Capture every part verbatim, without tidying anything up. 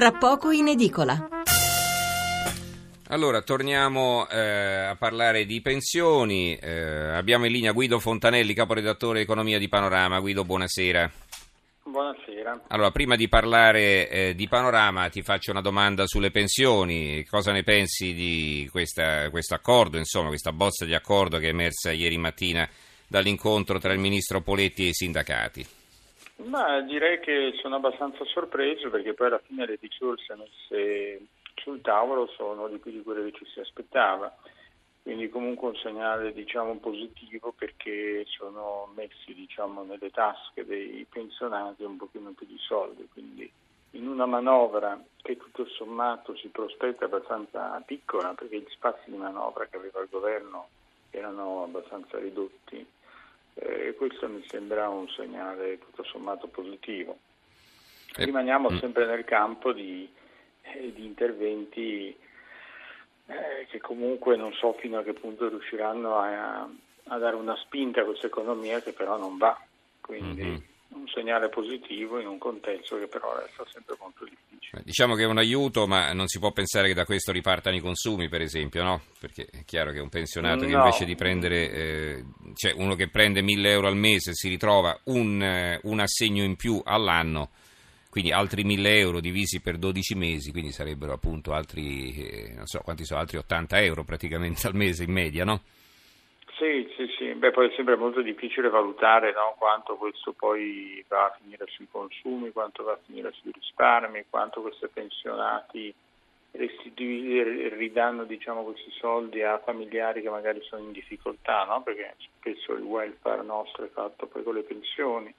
Tra poco in edicola. Allora, torniamo eh, a parlare di pensioni. Eh, abbiamo in linea Guido Fontanelli, caporedattore Economia di Panorama. Guido, buonasera. Buonasera. Allora, prima di parlare eh, di Panorama, ti faccio una domanda sulle pensioni. Cosa ne pensi di questa, questo accordo, insomma, questa bozza di accordo che è emersa ieri mattina dall'incontro tra il ministro Poletti e i sindacati? Ma direi che sono abbastanza sorpreso, perché poi alla fine le risorse messe sul tavolo sono di più di quelle che ci si aspettava, quindi comunque un segnale, diciamo, positivo, perché sono messi, diciamo, nelle tasche dei pensionati un pochino più di soldi, quindi in una manovra che tutto sommato si prospetta abbastanza piccola, perché gli spazi di manovra che aveva il governo erano abbastanza ridotti, e questo mi sembra un segnale tutto sommato positivo. Rimaniamo sempre nel campo di di interventi eh, che comunque non so fino a che punto riusciranno a, a dare una spinta a questa economia, che però non va, quindi mm-hmm. un segnale positivo in un contesto che però resta sempre molto difficile. Diciamo che è un aiuto, ma non si può pensare che da questo ripartano i consumi, per esempio, no? Perché è chiaro che un pensionato no. che invece di prendere eh, cioè uno che prende mille euro al mese si ritrova un, un assegno in più all'anno, quindi altri mille euro divisi per dodici mesi, quindi sarebbero appunto altri, eh, non so quanti sono, altri ottanta euro praticamente al mese in media, no? Sì, sì, sì, beh poi è sempre molto difficile valutare, no, quanto questo poi va a finire sui consumi, quanto va a finire sui risparmi, quanto questi pensionati restituire, ridanno, diciamo, questi soldi a familiari che magari sono in difficoltà, no? Perché spesso il welfare nostro è fatto poi con le pensioni.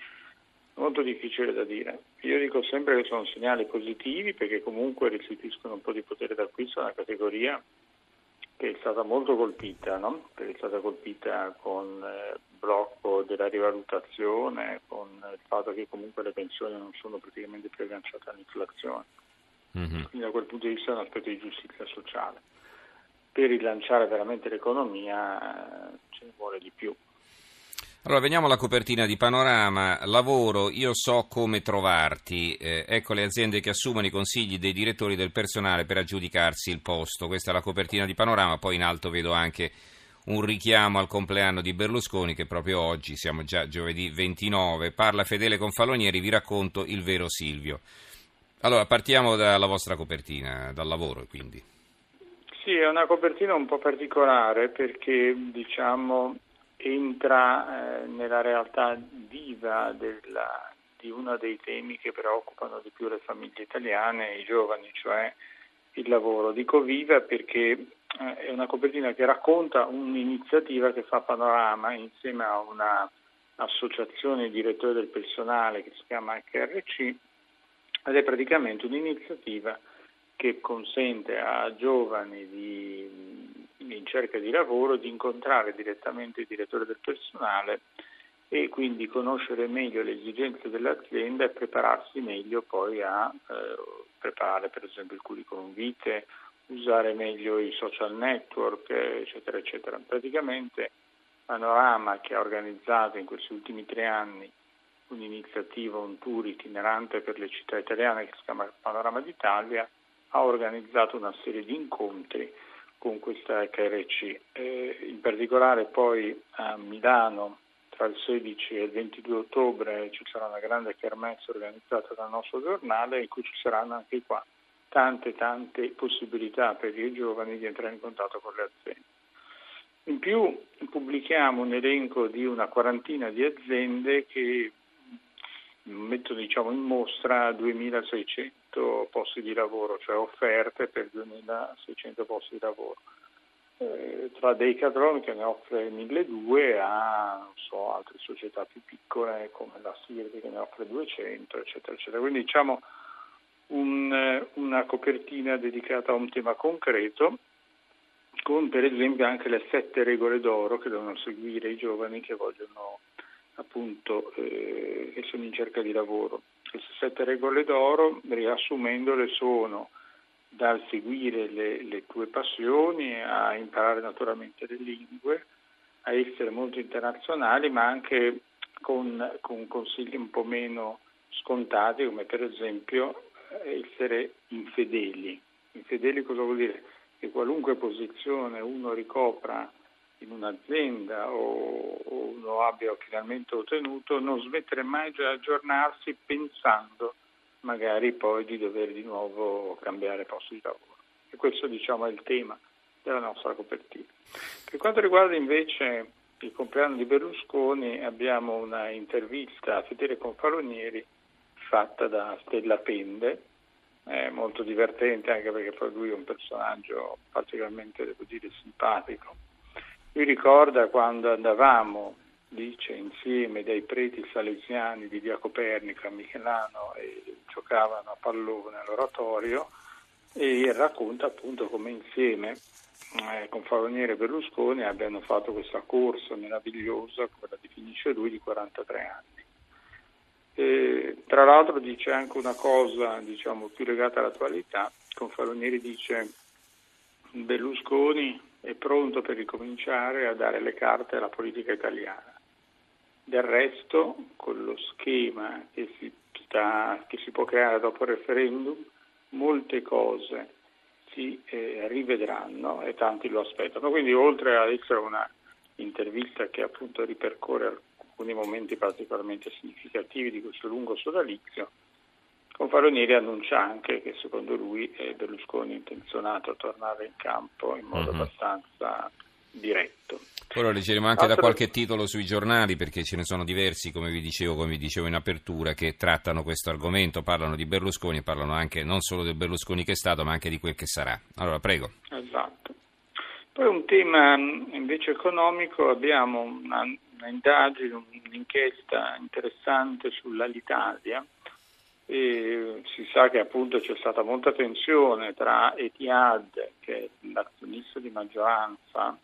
Molto difficile da dire. Io dico sempre che sono segnali positivi, perché comunque restituiscono un po' di potere d'acquisto a una categoria che è stata molto colpita, no? Perché è stata colpita con il blocco della rivalutazione, con il fatto che comunque le pensioni non sono praticamente più agganciate all'inflazione. Mm-hmm. Quindi da quel punto di vista è un aspetto di giustizia sociale. Per rilanciare veramente l'economia ce ne vuole di più. Allora, veniamo alla copertina di Panorama. Lavoro, io so come trovarti. Eh, ecco le aziende che assumono i consigli dei direttori del personale per aggiudicarsi il posto. Questa è la copertina di Panorama, poi in alto vedo anche un richiamo al compleanno di Berlusconi, che proprio oggi, siamo già giovedì ventinove, parla Fedele Confalonieri, vi racconto il vero Silvio. Allora, partiamo dalla vostra copertina, dal lavoro quindi. Sì, è una copertina un po' particolare, perché diciamo entra eh, nella realtà viva della, di uno dei temi che preoccupano di più le famiglie italiane e i giovani, cioè il lavoro. Dico viva perché eh, è una copertina che racconta un'iniziativa che fa Panorama insieme a un'associazione di direttori del personale che si chiama H R C, ed è praticamente un'iniziativa che consente a giovani di in cerca di lavoro di incontrare direttamente il direttore del personale e quindi conoscere meglio le esigenze dell'azienda e prepararsi meglio poi a eh, preparare per esempio il curriculum vitae, usare meglio i social network, eccetera eccetera. Praticamente Panorama, che ha organizzato in questi ultimi tre anni un'iniziativa, un tour itinerante per le città italiane che si chiama Panorama d'Italia, ha organizzato una serie di incontri con questa H R C, eh, in particolare poi a Milano tra il sedici e il ventidue ottobre ci sarà una grande kermesse organizzata dal nostro giornale, in cui ci saranno anche qua tante tante possibilità per i giovani di entrare in contatto con le aziende. In più pubblichiamo un elenco di una quarantina di aziende che mettono, diciamo, in mostra duemilaseicento posti di lavoro, cioè offerte per duemilaseicento posti di lavoro, eh, tra Decathlon, che ne offre milleduecento, a non so, altre società più piccole come la Sir, che ne offre duecento, eccetera eccetera. Quindi diciamo un, una copertina dedicata a un tema concreto, con per esempio anche le sette regole d'oro che devono seguire i giovani che vogliono appunto eh, che sono in cerca di lavoro. Queste sette regole d'oro, riassumendole, sono dal seguire le, le tue passioni, a imparare naturalmente le lingue, a essere molto internazionali, ma anche con, con consigli un po' meno scontati, come per esempio essere infedeli. Infedeli cosa vuol dire? Che qualunque posizione uno ricopra in un'azienda o uno abbia finalmente ottenuto, non smettere mai di aggiornarsi pensando magari poi di dover di nuovo cambiare posto di lavoro. E questo, diciamo, è il tema della nostra copertina. Per quanto riguarda invece il compleanno di Berlusconi, abbiamo una intervista a Fedele Confalonieri fatta da Stella Pende, eh, molto divertente, anche perché poi lui è un personaggio particolarmente, devo dire, simpatico. Lui ricorda quando andavamo, dice, insieme dai preti salesiani di Via Copernico a Milano e giocavano a pallone all'oratorio, e racconta appunto come insieme eh, con Confalonieri e Berlusconi abbiano fatto questa corsa meravigliosa, come la definisce lui, di quarantatré anni. E, tra l'altro, dice anche una cosa, diciamo, più legata all'attualità. Confalonieri dice: Berlusconi è pronto per ricominciare a dare le carte alla politica italiana. Del resto, con lo schema che si, sta, che si può creare dopo il referendum, molte cose si eh, rivedranno e tanti lo aspettano. Quindi, oltre ad essere una intervista che appunto ripercorre alcuni momenti particolarmente significativi di questo lungo sodalizio, Confalonieri annuncia anche che secondo lui eh, Berlusconi è intenzionato a tornare in campo in modo mm-hmm. abbastanza diretto. Ora leggeremo anche Altro... da qualche titolo sui giornali, perché ce ne sono diversi, come vi dicevo, come vi dicevo in apertura, che trattano questo argomento, parlano di Berlusconi e parlano anche non solo del Berlusconi che è stato, ma anche di quel che sarà. Allora, prego. Esatto. Poi un tema invece economico, abbiamo una, una indagine, un'inchiesta interessante sull'Alitalia. E si sa che appunto c'è stata molta tensione tra Etihad, che è l'azionista di maggioranza,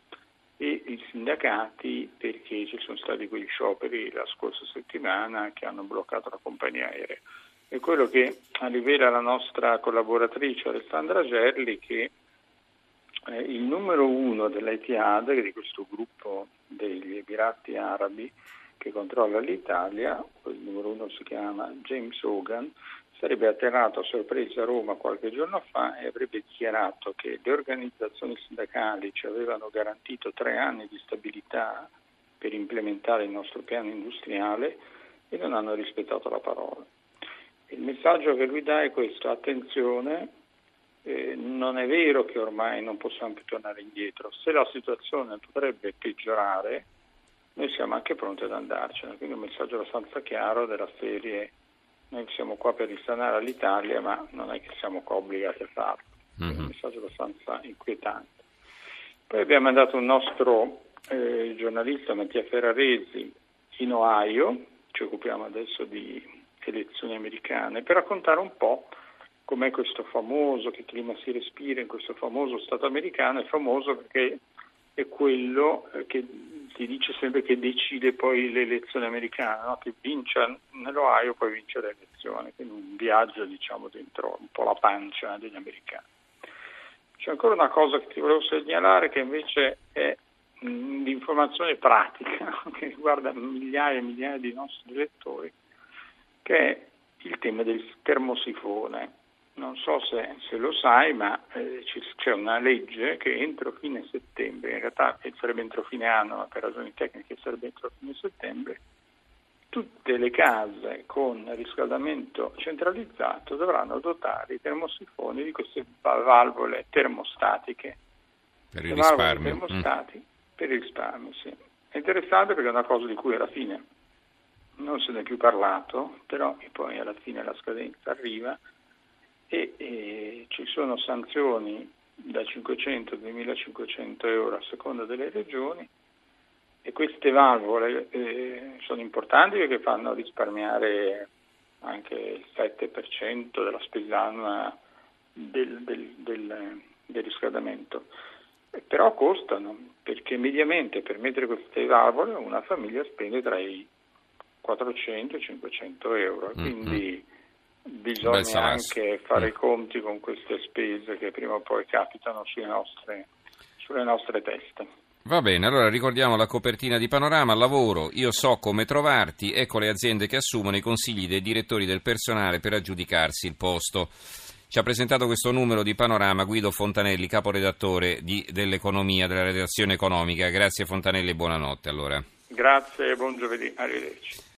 e i sindacati, perché ci sono stati quegli scioperi la scorsa settimana che hanno bloccato la compagnia aerea. È quello che rivela la nostra collaboratrice Alessandra Gerli, che eh, il numero uno dell'Etihad, che è di questo gruppo degli Emirati Arabi che controlla l'Italia, il numero uno si chiama James Hogan, sarebbe atterrato a sorpresa a Roma qualche giorno fa e avrebbe dichiarato che le organizzazioni sindacali ci avevano garantito tre anni di stabilità per implementare il nostro piano industriale e non hanno rispettato la parola. Il messaggio che lui dà è questo: attenzione, eh, non è vero che ormai non possiamo più tornare indietro, se la situazione potrebbe peggiorare noi siamo anche pronti ad andarcene. Quindi un messaggio abbastanza chiaro della serie: noi siamo qua per risanare l'Italia, ma non è che siamo qua obbligati a farlo. Mm-hmm. È un messaggio abbastanza inquietante. Poi abbiamo mandato un nostro eh, giornalista, Mattia Ferraresi, in Ohio, ci occupiamo adesso di elezioni americane, per raccontare un po' com'è questo famoso, che clima si respira in questo famoso Stato americano. È famoso perché è quello che si dice sempre che decide poi l'elezione americana, no? Che vince nell'Ohio poi vince l'elezione, quindi un viaggio, diciamo, dentro un po' la pancia degli americani. C'è ancora una cosa che ti volevo segnalare, che invece è l'informazione pratica che riguarda migliaia e migliaia di nostri lettori, che è il tema del termosifone. Non so se, se lo sai, ma eh, c'è una legge che entro fine settembre, in realtà sarebbe entro fine anno, ma per ragioni tecniche sarebbe entro fine settembre, tutte le case con riscaldamento centralizzato dovranno dotare i termosifoni di queste valvole termostatiche. Per il risparmio. Termostati, mm. Per il risparmio, sì. È interessante perché è una cosa di cui alla fine non se ne è più parlato, però e poi alla fine la scadenza arriva. E, e ci sono sanzioni da cinquecento a duemilacinquecento euro a seconda delle regioni, e queste valvole eh, sono importanti perché fanno risparmiare anche il sette per cento della spesa annua del, del, del, del riscaldamento, però costano, perché mediamente per mettere queste valvole una famiglia spende tra i quattrocento e i cinquecento euro, quindi mm-hmm. bisogna anche fare i conti con queste spese che prima o poi capitano sulle nostre, sulle nostre teste. Va bene, allora ricordiamo la copertina di Panorama, lavoro, io so come trovarti, ecco le aziende che assumono i consigli dei direttori del personale per aggiudicarsi il posto. Ci ha presentato questo numero di Panorama Guido Fontanelli, caporedattore di, dell'economia, della redazione economica. Grazie Fontanelli e buonanotte allora. Grazie, buon giovedì, arrivederci.